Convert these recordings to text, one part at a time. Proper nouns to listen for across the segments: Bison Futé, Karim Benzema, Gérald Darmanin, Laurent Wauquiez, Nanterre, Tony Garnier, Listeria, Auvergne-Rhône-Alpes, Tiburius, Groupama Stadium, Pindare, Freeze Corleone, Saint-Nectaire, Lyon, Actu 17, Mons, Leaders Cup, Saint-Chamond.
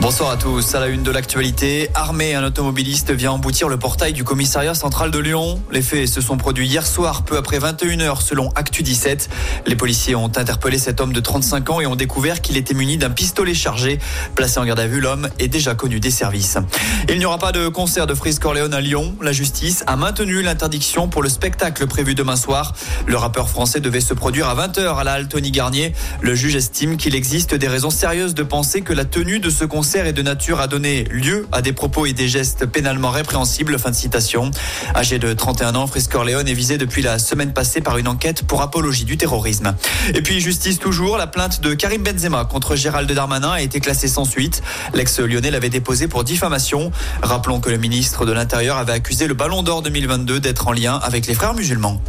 Bonsoir à tous, à la une de l'actualité. Armé, un automobiliste vient emboutir le portail du commissariat central de Lyon. Les faits se sont produits hier soir, peu après 21h, selon Actu 17. Les policiers ont interpellé cet homme de 35 ans et ont découvert qu'il était muni d'un pistolet chargé. Placé en garde à vue, l'homme est déjà connu des services. Il n'y aura pas de concert de Freeze Corleone à Lyon. La justice a maintenu l'interdiction pour le spectacle prévu demain soir. Le rappeur français devait se produire à 20h à la halle Tony Garnier. Le juge estime qu'il existe des raisons sérieuses de penser que la tenue de ce concert est de nature à donner lieu à des propos et des gestes pénalement répréhensibles. Fin de citation. Âgé de 31 ans, Freeze Corleone est visé depuis la semaine passée par une enquête pour apologie du terrorisme. Et puis justice toujours, la plainte de Karim Benzema contre Gérald Darmanin a été classée sans suite. L'ex-Lyonnais l'avait déposée pour diffamation. Rappelons que le ministre de l'Intérieur avait accusé le Ballon d'Or 2022 d'être en lien avec les frères musulmans.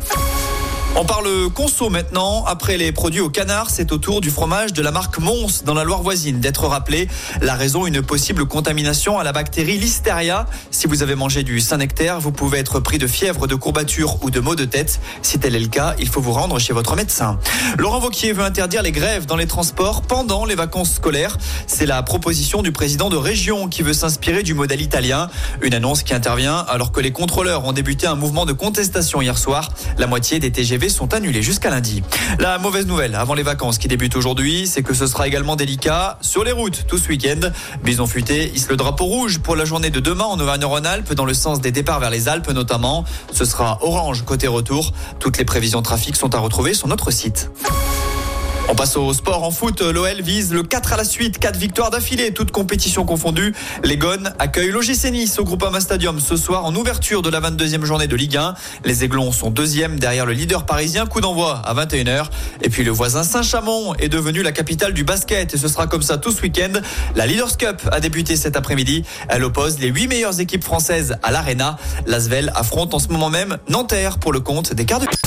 On parle conso maintenant. Après les produits au canard, c'est au tour du fromage de la marque Mons dans la Loire voisine d'être rappelé. La raison, une possible contamination à la bactérie Listeria. Si vous avez mangé du Saint-Nectaire, vous pouvez être pris de fièvre, de courbatures ou de maux de tête. Si tel est le cas, il faut vous rendre chez votre médecin. Laurent Wauquiez veut interdire les grèves dans les transports pendant les vacances scolaires. C'est la proposition du président de région qui veut s'inspirer du modèle italien. Une annonce qui intervient alors que les contrôleurs ont débuté un mouvement de contestation hier soir. La moitié des TGV sont annulés jusqu'à lundi. La mauvaise nouvelle avant les vacances qui débutent aujourd'hui, c'est que ce sera également délicat sur les routes tout ce week-end. Bison Futé hisse le drapeau rouge pour la journée de demain en Auvergne-Rhône-Alpes, dans le sens des départs vers les Alpes notamment. Ce sera orange côté retour. Toutes les prévisions trafic sont à retrouver sur notre site. On passe au sport. En foot, l'OL vise le 4 à la suite, 4 victoires d'affilée, toutes compétitions confondues. Les Gones accueillent l'OGC Nice au Groupama Stadium ce soir en ouverture de la 22e journée de Ligue 1. Les Aiglons sont deuxièmes derrière le leader parisien, coup d'envoi à 21h. Et puis le voisin Saint-Chamond est devenu la capitale du basket et ce sera comme ça tout ce week-end. La Leaders Cup a débuté cet après-midi. Elle oppose les 8 meilleures équipes françaises à l'Arena. L'Asvel affronte en ce moment même Nanterre pour le compte des quarts de finale.